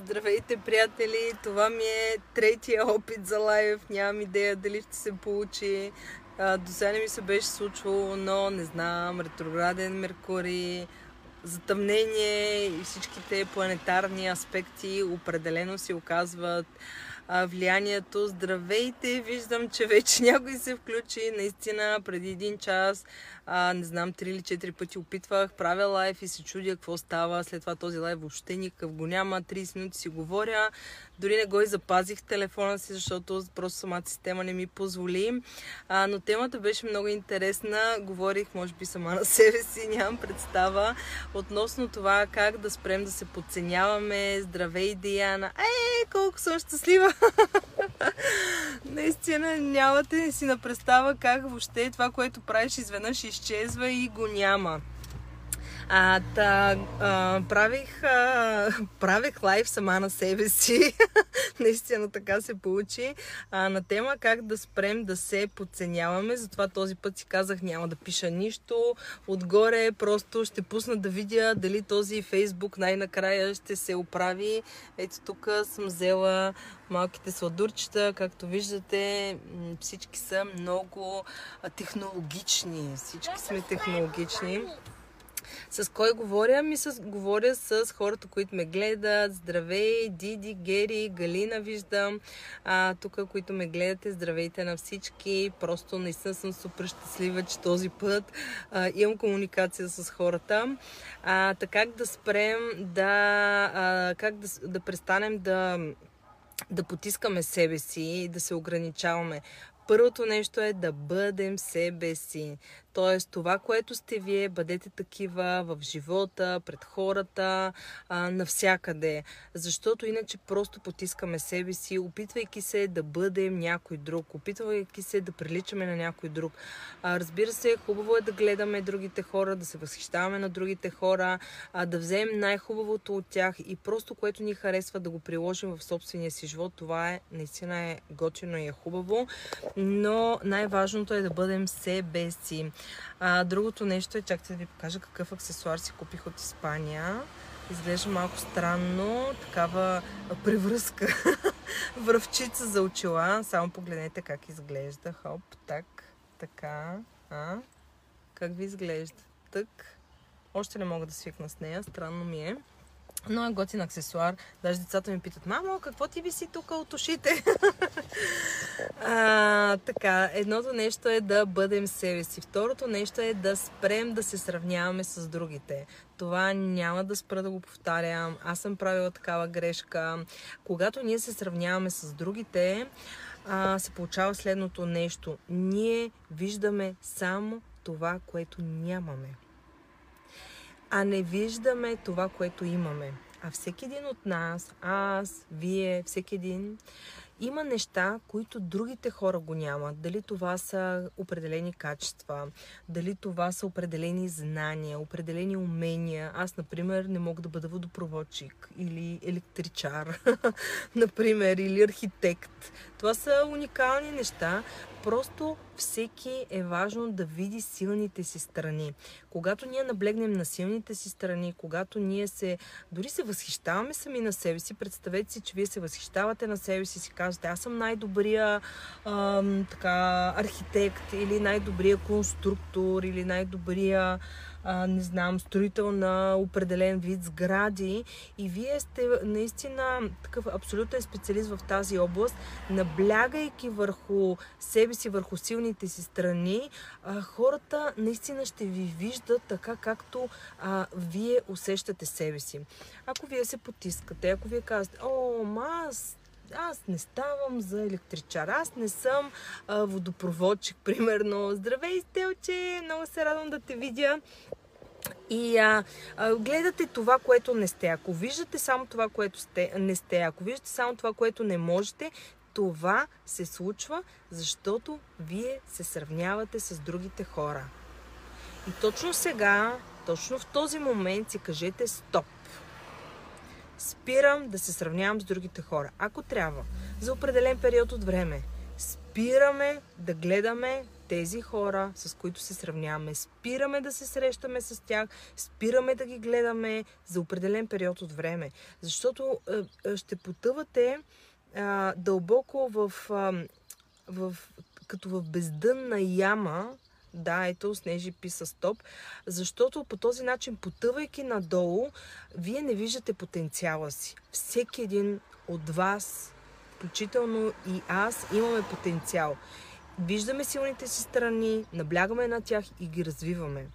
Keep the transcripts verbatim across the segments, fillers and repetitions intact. Здравейте, приятели! Това ми е третия опит за лайв. Нямам идея дали ще се получи. До сега не ми се беше случвало, но не знам. Ретрограден Меркурий, затъмнение и всичките планетарни аспекти определено си оказват влиянието. Здравейте! Виждам, че вече някой се включи. Наистина, преди един час, а, не знам, три или четири пъти опитвах, правя лайв и се чудя какво става. След това този лайв въобще никакъв го няма. трийсет минути си говоря. Дори не го и запазих телефона си, защото просто самата система не ми позволи. А, но темата беше много интересна. Говорих, може би, сама на себе си. Нямам представа относно това как да спрем да се подценяваме. Здравей, Диана! Ей, колко съм щастлива! Наистина нямате не си на представа как въобще това, което правиш, изведнъж изчезва и го няма. А, та, а, правих, а, правих лайв сама на себе си. Наистина така се получи. А, на тема как да спрем да се подценяваме. Затова този път си казах, няма да пиша нищо. Отгоре просто ще пусна да видя дали този Фейсбук най-накрая ще се оправи. Ето тук съм взела малките сладурчета. Както виждате, всички са много технологични. Всички сме технологични. С кой говоря? Ми с... говоря с хората, които ме гледат. Здравей, Диди, Гери, Галина виждам. А, тук, които ме гледате, здравейте на всички. Просто наистина съм супер щастлива, че този път а, имам комуникация с хората. А, така, как да спрем да... А, как да, да престанем да, да потискаме себе си и да се ограничаваме. Първото нещо е да бъдем себе си. Тоест, това, което сте вие, бъдете такива в живота, пред хората, а, навсякъде. Защото иначе просто потискаме себе си, опитвайки се да бъдем някой друг, опитвайки се да приличаме на някой друг. А, разбира се, хубаво е да гледаме другите хора, да се възхищаваме на другите хора, а, да вземем най-хубавото от тях и просто, което ни харесва, да го приложим в собствения си живот. Това е, наистина е готино и е хубаво, но най-важното е да бъдем себе си. А, другото нещо е, чакайте да ви покажа какъв аксесуар си купих от Испания. Изглежда малко странно, такава превръзка, връвчица за очила. Само погледнете как изглежда. Хоп, так, така, а? Как ви изглежда? Тък. Още не мога да свикна с нея, странно ми е. Но е готин аксесуар. Даже децата ми питат, мамо, какво ти виси тук от ушите? а, така, едното нещо е да бъдем себе си. Второто нещо е да спрем да се сравняваме с другите. Това няма да спра да го повтарям. Аз съм правила такава грешка. Когато ние се сравняваме с другите, а, се получава следното нещо. Ние виждаме само това, което нямаме, а не виждаме това, което имаме. А всеки един от нас, аз, вие, всеки един, има неща, които другите хора го нямат. Дали това са определени качества, дали това са определени знания, определени умения. Аз, например, не мога да бъда водопроводчик или електричар, например, или архитект. Това са уникални неща. Просто всеки е важно да види силните си страни. Когато ние наблегнем на силните си страни, когато ние се... Дори се възхищаваме сами на себе си, представете си, че вие се възхищавате на себе си, си казвате, аз съм най-добрия ам, така, архитект или най-добрия конструктор или най-добрия а, не знам, строител на определен вид сгради и вие сте наистина такъв абсолютен специалист в тази област, наблягайки върху себе си, върху силните си страни, а, хората наистина ще ви виждат така, както а, вие усещате себе си. Ако вие се потискате, ако вие казвате, о, ма, аз аз не ставам за електричар, аз не съм а, водопроводчик, примерно. Здравей, Стелче, много се радвам да те видя. И а, а, гледате това, което не сте. Ако виждате само това, което сте, не сте, ако виждате само това, което не можете, това се случва, защото вие се сравнявате с другите хора. И точно сега, точно в този момент си кажете стоп. Спирам да се сравнявам с другите хора. Ако трябва, за определен период от време, спираме да гледаме тези хора, с които се сравняваме. Спираме да се срещаме с тях, спираме да ги гледаме за определен период от време. Защото е, ще потъвате е, дълбоко в, е, в, като в бездънна яма. Да, ето, снежи пи с топ. Защото по този начин, потъвайки надолу, вие не виждате потенциала си. Всеки един от вас, включително и аз, имаме потенциал. Виждаме силните си страни, наблягаме на тях и ги развиваме.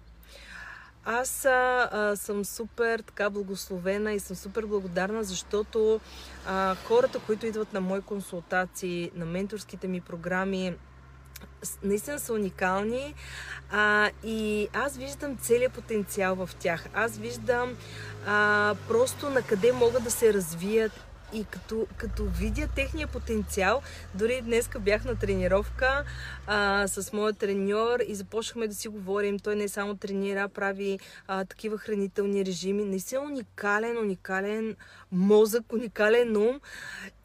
Аз а, съм супер така благословена и съм супер благодарна, защото а, хората, които идват на мои консултации, на менторските ми програми, наистина са уникални а, и аз виждам целият потенциал в тях. Аз виждам а, просто на къде могат да се развият и като, като видя техния потенциал. Дори днеска бях на тренировка а, с моя треньор и започнахме да си говорим. Той не само тренира, прави а, такива хранителни режими. Наистина уникален, уникален мозък, уникален ум.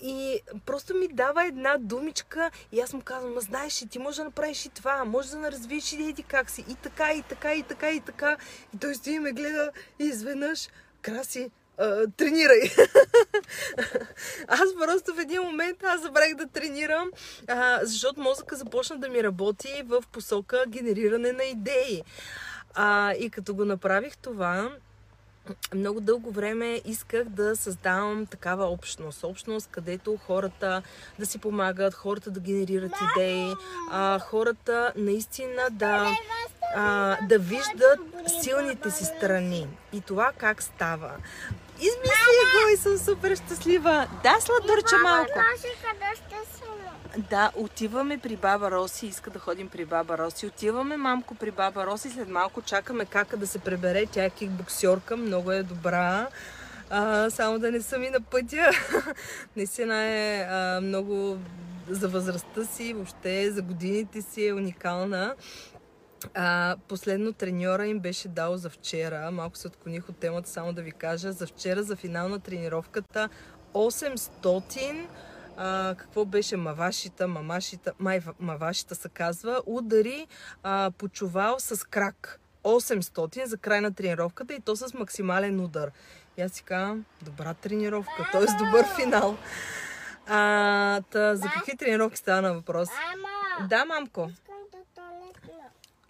И просто ми дава една думичка и аз му казвам: ма знаеш ли, ти можеш да направиш и това, можеш да развиеш и еди как си, и така, и така, и така, и така. И той стои и ме гледа и изведнъж: Краси, Uh, тренирай! Аз просто в един момент аз забрах да тренирам, а, защото мозъка започна да ми работи в посока генериране на идеи. А, и като го направих това, много дълго време исках да създавам такава общност. Общност, където хората да си помагат, хората да генерират идеи, а, хората наистина да, а, да виждат силните си страни и това как става. Измисли го и съм супер щастлива. Да, сладурче малко. Да, отиваме при баба Роси, иска да ходим при баба Роси. Отиваме мамко при баба Роси, след малко чакаме Кака да се пребере. Тя е кикбоксерка, много е добра. А, само да не съм и на пътя. Наистина е а, много за възрастта си, въобще за годините си е уникална. А, последно треньора им беше дал за вчера. Малко се отклоних от темата, само да ви кажа. За вчера, за финал на тренировката, осемстотин... А, какво беше? Мавашита, мамашита, май, мавашита се казва, удари а, по чувал с крак. осемстотин за край на тренировката и то с максимален удар. И аз си казвам: добра тренировка, т.е. добър финал. А, та, за какви тренировки стана въпрос? Мама. Да, мамко.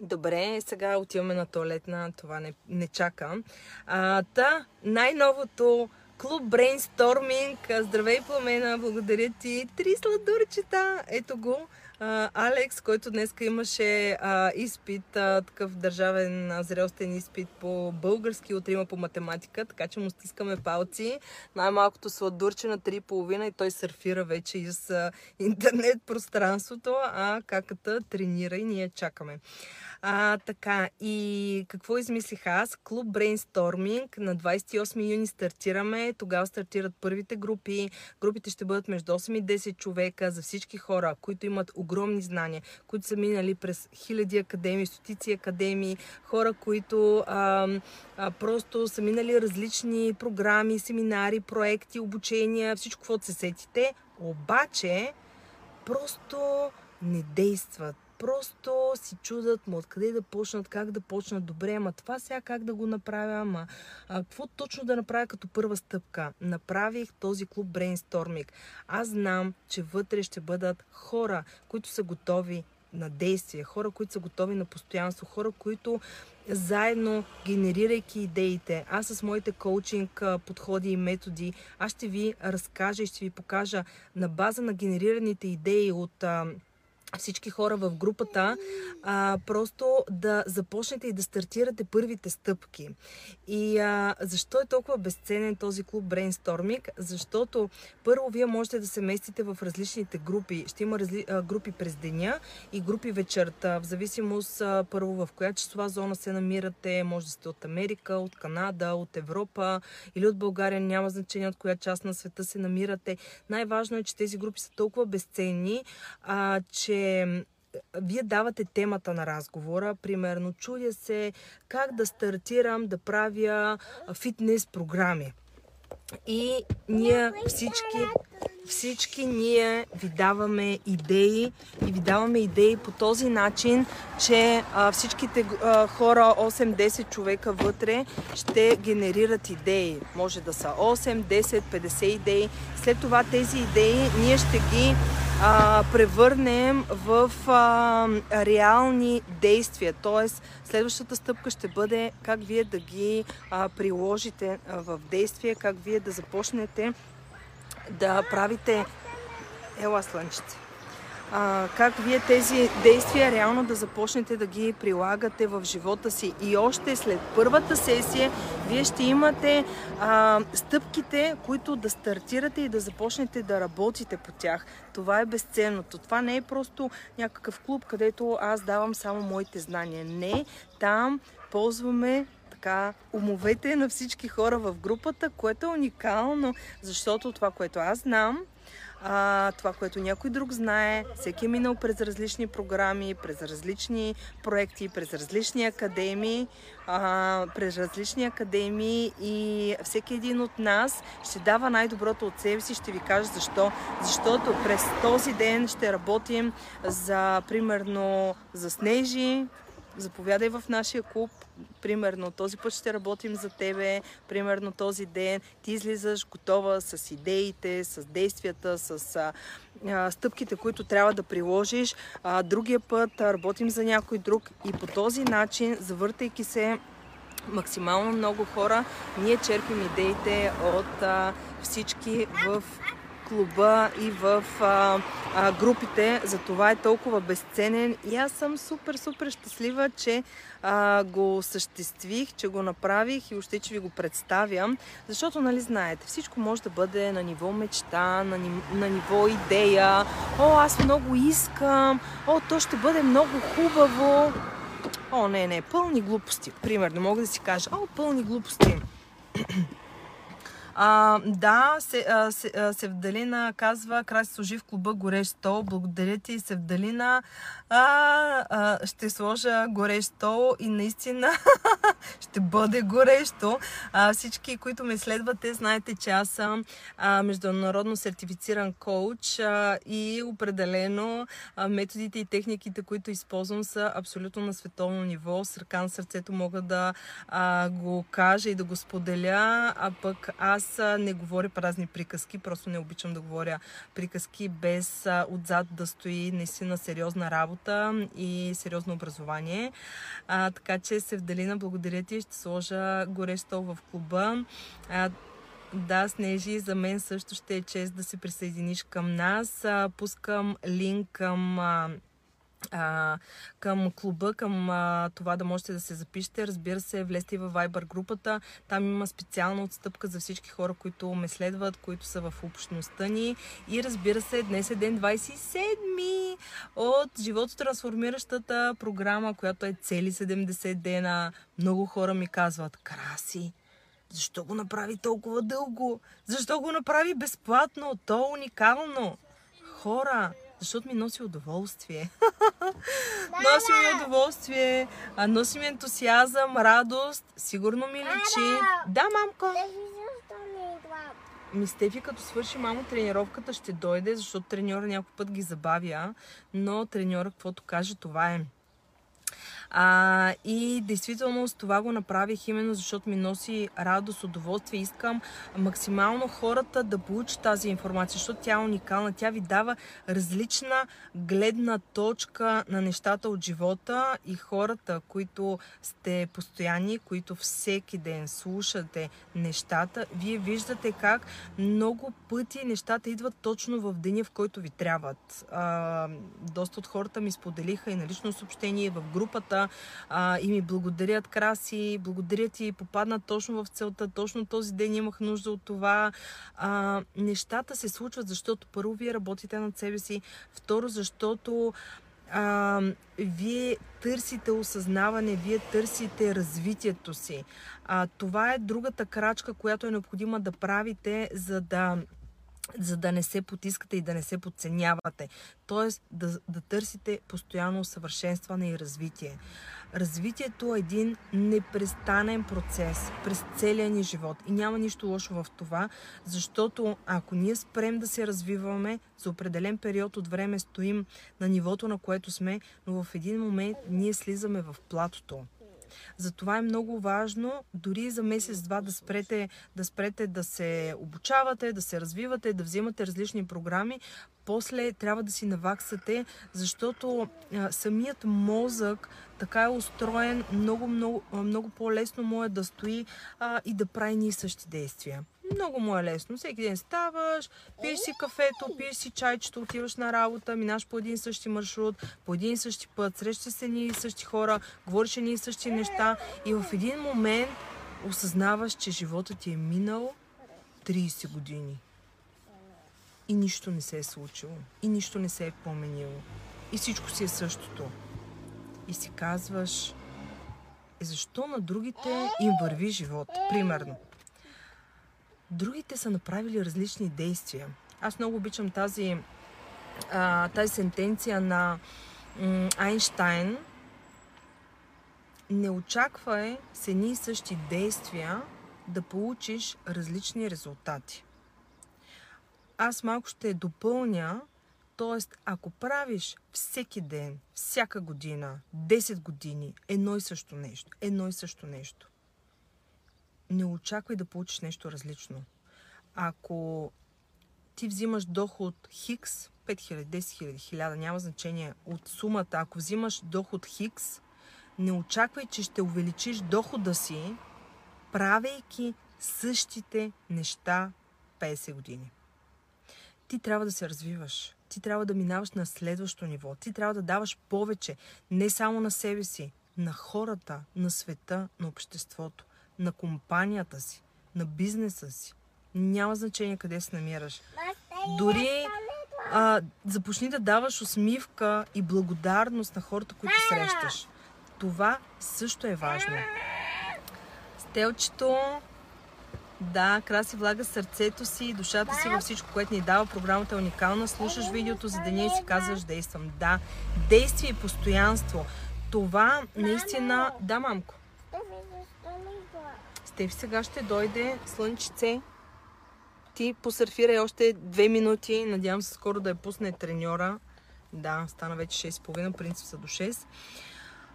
Добре, сега отиваме на тоалетна, това не, не чакам. А, та, най-новото Клуб Брейнсторминг. Здравей, Пламена, благодаря ти. Три сладурчета. Ето го. А, Алекс, който днеска имаше а, изпит, а, такъв държавен а, зрелостен изпит по български, утре има по математика, така че му стискаме палци. Най-малкото сладурче на три и половина и той сърфира вече из а, интернет пространството, а Каката тренира и ние чакаме. А, така, и какво измислих аз? Клуб Брейнсторминг. На двадесет и осми юни стартираме. Тогава стартират първите групи. Групите ще бъдат между осем и десет човека за всички хора, които имат огромни знания, които са минали през хиляди академии, стотици академии, хора, които а, а, просто са минали различни програми, семинари, проекти, обучения, всичко, което се сетите, обаче просто не действат. Просто си чудат, му откъде да почнат, как да почнат, добре, ама това сега как да го направя, ама а, какво точно да направя като първа стъпка? Направих този Клуб Брейнсторминг. Аз знам, че вътре ще бъдат хора, които са готови на действие, хора, които са готови на постоянство, хора, които заедно, генерирайки идеите, аз с моите коучинг подходи и методи, аз ще ви разкажа и ще ви покажа на база на генерираните идеи от всички хора в групата, а, просто да започнете и да стартирате първите стъпки. И а, защо е толкова безценен този Клуб Брейнсторминг? Защото първо вие можете да се местите в различните групи. Ще има разли... а, групи през деня и групи вечерта. В зависимост а, първо в коя часова зона се намирате. Може да сте от Америка, от Канада, от Европа или от България. Няма значение от коя част на света се намирате. Най-важно е, че тези групи са толкова безценни, а, че вие давате темата на разговора. Примерно, чудя се как да стартирам да правя фитнес програми. И ние всички... Всички ние ви даваме идеи и ви даваме идеи по този начин, че а, всичките а, хора, осем-десет човека вътре, ще генерират идеи. Може да са осем, десет, петдесет идеи. След това тези идеи ние ще ги а, превърнем в а, реални действия. Тоест, следващата стъпка ще бъде как вие да ги а, приложите а, в действие, как вие да започнете да правите ела слънчите. А, как вие тези действия реално да започнете да ги прилагате в живота си. И още след първата сесия вие ще имате а, стъпките, които да стартирате и да започнете да работите по тях. Това е безценното. Това не е просто някакъв клуб, където аз давам само моите знания. Не, там ползваме умовете на всички хора в групата, което е уникално, защото това, което аз знам, а, това, което някой друг знае, всеки е минал през различни програми, през различни проекти, през различни академии, а, през различни академии и всеки един от нас ще дава най-доброто от себе си. Ще ви кажа защо. Защото през този ден ще работим за, примерно, за Снежи, заповядай в нашия клуб, примерно този път ще работим за тебе, примерно този ден ти излизаш готова с идеите, с действията, с а, стъпките, които трябва да приложиш, а, другия път работим за някой друг и по този начин, завъртайки се максимално много хора, ние черпим идеите от а, всички в клуба и в а, а, групите, затова е толкова безценен и аз съм супер-супер щастлива, че а, го осъществих, че го направих и още, че ви го представям, защото, нали знаете, всичко може да бъде на ниво мечта, на, на ниво идея, о, аз много искам, о, то ще бъде много хубаво, о, не, не, пълни глупости, примерно, мога да си кажа, о, пълни глупости. А, да, се, а, се, а, Севдалина казва, Краси служи в клуба горещ стол. Благодаря ти, Севдалина. А, а, ще сложа горещ стол и наистина ще бъде горещо. А, всички, които ме следвате, знаете, че аз съм а, международно сертифициран коуч а, и определено а, методите и техниките, които използвам, са абсолютно на световно ниво. С ръка на сърцето мога да а, го кажа и да го споделя, а пък аз не говоря празни приказки, просто не обичам да говоря приказки без отзад да стои наистина сериозна работа и сериозно образование. А, така че, Севдалина, благодаря ти, ще сложа горещ стол в клуба. А, да, Снежи, за мен също ще е чест да се присъединиш към нас. А, пускам линк към... А, А, към клуба, към а, това да можете да се запишете. Разбира се, влезте и във Viber групата. Там има специална отстъпка за всички хора, които ме следват, които са в общността ни. И разбира се, днес е ден двадесет и седми от живототрансформиращата програма, която е цели седемдесет дена. Много хора ми казват, Краси, защо го направи толкова дълго? Защо го направи безплатно? То е уникално. Хора, защото ми носи удоволствие. Носи ми удоволствие, носи ми ентусиазъм, радост, сигурно ми личи. Да, мамко. Ми Стефи, като свърши мамо тренировката, ще дойде, защото треньора някой път ги забавя, но треньора каквото каже, това е. А, и действително с това го направих именно защото ми носи радост, удоволствие. Искам максимално хората да получат тази информация, защото тя е уникална. Тя ви дава различна гледна точка на нещата от живота и хората, които сте постоянни, които всеки ден слушате нещата, вие виждате как много пъти нещата идват точно в деня, в който ви трябват. А, доста от хората ми споделиха и на лично съобщение в групата, А, и ми благодарят, Краси, благодаря ти, попадна точно в целта, точно този ден имах нужда от това. А, нещата се случват, защото първо вие работите над себе си, второ, защото а, вие търсите осъзнаване, вие търсите развитието си. А, това е другата крачка, която е необходима да правите, за да за да не се потискате и да не се подценявате. Тоест да, да търсите постоянно усъвършенстване и развитие. Развитието е един непрестанен процес през целия ни живот и няма нищо лошо в това, защото ако ние спрем да се развиваме, за определен период от време стоим на нивото, на което сме, но в един момент ние слизаме в платото. Затова е много важно дори за месец-два да спрете, да спрете да се обучавате, да се развивате, да взимате различни програми. После трябва да си наваксате, защото а, самият мозък така е устроен, много, много, много по-лесно му е да стои а, и да прави ние същи действия. Много му е лесно. Всеки ден ставаш, пиеш си кафето, пиеш си чайчето, отиваш на работа, минаш по един и същи маршрут, по един и същи път, срещаш се ние и същи хора, говориш ние и същи неща и в един момент осъзнаваш, че животът ти е минал трийсет години. И нищо не се е случило. И нищо не се е променило. И всичко си е същото. И си казваш, защо на другите им върви живот? Примерно. Другите са направили различни действия. Аз много обичам тази, а, тази сентенция на м, Айнщайн. Не очаквай с едни и същи действия да получиш различни резултати. Аз малко ще допълня, т.е. ако правиш всеки ден, всяка година, десет години, едно и също нещо, едно и също нещо, не очаквай да получиш нещо различно. Ако ти взимаш доход хикс, пет хиляди, десет хиляди, хиляда, няма значение от сумата, ако взимаш доход хикс, не очаквай, че ще увеличиш дохода си, правейки същите неща петдесет години. Ти трябва да се развиваш. Ти трябва да минаваш на следващо ниво. Ти трябва да даваш повече. Не само на себе си, на хората, на света, на обществото, на компанията си, на бизнеса си. Няма значение къде се намираш. Дори а, започни да даваш усмивка и благодарност на хората, които срещаш. Това също е важно. Стелчето... Да, Краси влага сърцето си, душата си във всичко, което ни дава. Програмата е уникална. Слушаш видеото за деня и си казваш действам. Да, действие и постоянство. Това наистина... Да, мамко. Стефи сега ще дойде, слънчице. Ти посърфирай още две минути. Надявам се скоро да я пусне треньора. Да, стана вече шест и половина, принцип са до шест.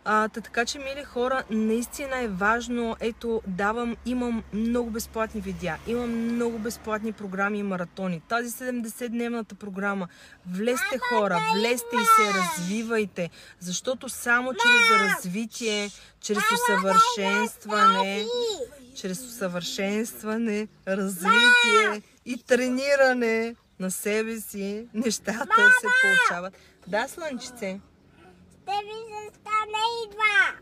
А, така че, мили хора, наистина е важно, ето, давам, имам много безплатни видеа, имам много безплатни програми и маратони. Тази седемдесетдневната програма, влезте хора, влезте и се развивайте, защото само чрез развитие, чрез усъвършенстване, чрез усъвършенстване, развитие и трениране на себе си, нещата се получават. Да, слънчице? Ще ви застане и два.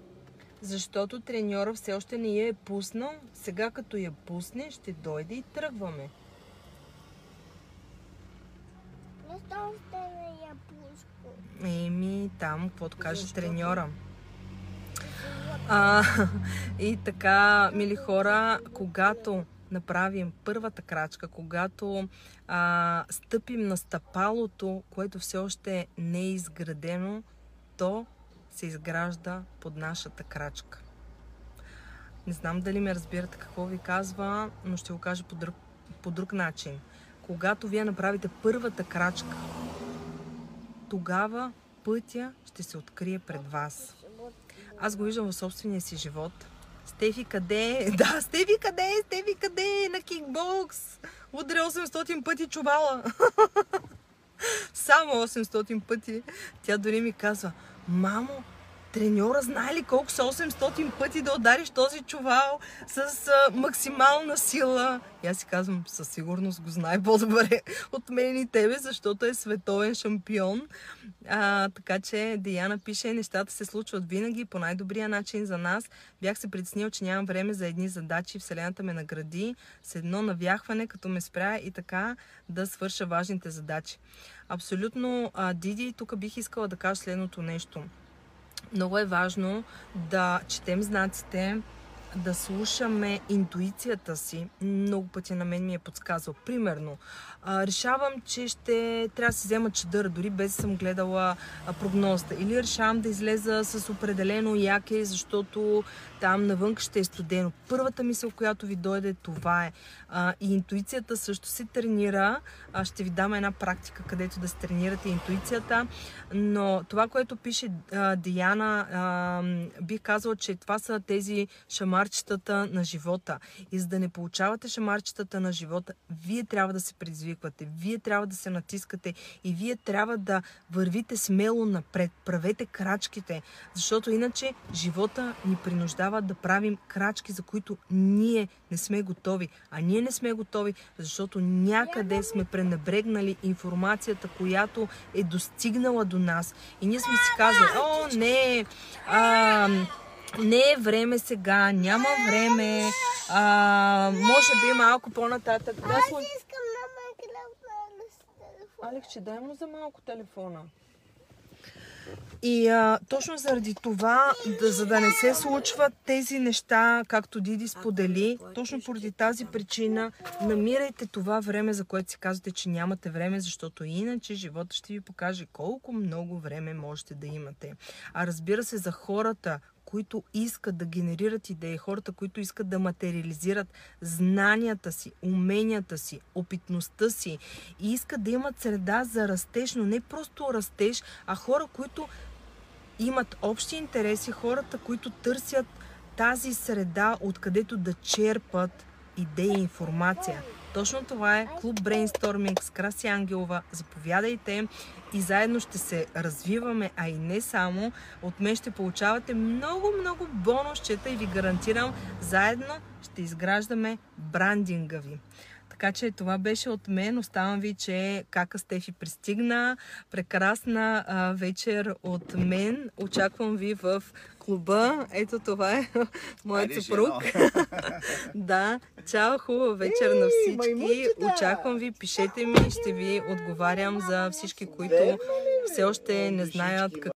Защото треньора все още не я е пуснал. Сега като я пусне, ще дойде и тръгваме. Защо ще не я пусне? Еми, там, каквото каже треньора. А, и така, мили хора, когато направим първата крачка, когато а, стъпим на стъпалото, което все още не е изградено, то се изгражда под нашата крачка. Не знам дали ме разбирате какво ви казва, но ще го кажа по друг, по друг начин. Когато вие направите първата крачка, тогава пътя ще се открие пред вас. Аз го виждам в собствения си живот. Стефи къде е? Да, Стефи къде е? Стефи къде е? На кикбокс! Удря осемстотин пъти чувала! Само осемстотин пъти. Тя дори ми казва, мамо, треньора знае ли колко са осемстотин пъти да удариш този чувал с а, максимална сила? И аз си казвам, със сигурност го знае по-добре от мен и тебе, защото е световен шампион. А, така че Диана пише, нещата се случват винаги по най-добрия начин за нас. Бях се притеснил, че нямам време за едни задачи. Вселената ме награди с едно навяхване, като ме спря и така да свърша важните задачи. Абсолютно, а, Диди, тук бих искала да кажа следното нещо. Много е важно да четем знаците, да слушаме интуицията си. Много пъти на мен ми е подсказал. Примерно, а, решавам, че ще трябва да си взема чадър, дори без да съм гледала а, прогнозата. Или решавам да излеза с определено яке, защото там навън ще е студено. Първата мисъл, която ви дойде, това е. А, и интуицията също се тренира. А, ще ви дам една практика, където да се тренирате интуицията. Но това, което пише а, Диана, а, бих казала, че това са тези шамарчетата на живота. И за да не получавате шамарчетата на живота, вие трябва да се предизвиквате, вие трябва да се натискате и вие трябва да вървите смело напред. Правете крачките, защото иначе живота ни принуждава да правим крачки, за които ние не сме готови. А ние не сме готови, защото някъде сме пренебрегнали информацията, която е достигнала до нас. И ние сме си казали: о, не, а... не е време сега, няма време, а, може би малко по-нататък. Аз искам на телефона. Алекс, ще дай му за малко телефона. И а, точно заради това, да, за да не се случват тези неща, както Диди сподели, точно поради тази причина, намирайте това време, за което си казвате, че нямате време, защото иначе живота ще ви покаже колко много време можете да имате. А разбира се, за хората, които искат да генерират идеи, хората, които искат да материализират знанията си, уменията си, опитността си и искат да имат среда за растеж, но не просто растеж, а хора, които имат общи интереси, хората, които търсят тази среда, откъдето да черпат идеи и информация. Точно това е Клуб Брейнсторминг с Краси Ангелова. Заповядайте и заедно ще се развиваме, а и не само. От мен ще получавате много-много бонусчета и ви гарантирам, заедно ще изграждаме брандинга ви. Така че това беше от мен. Оставам ви, че Кака Стефи пристигна. Прекрасна а, вечер от мен. Очаквам ви в клуба. Ето това е моят съпруг. Да, чао, хубава вечер на всички. Очаквам ви, пишете ми, ще ви отговарям за всички, които все още не знаят какво.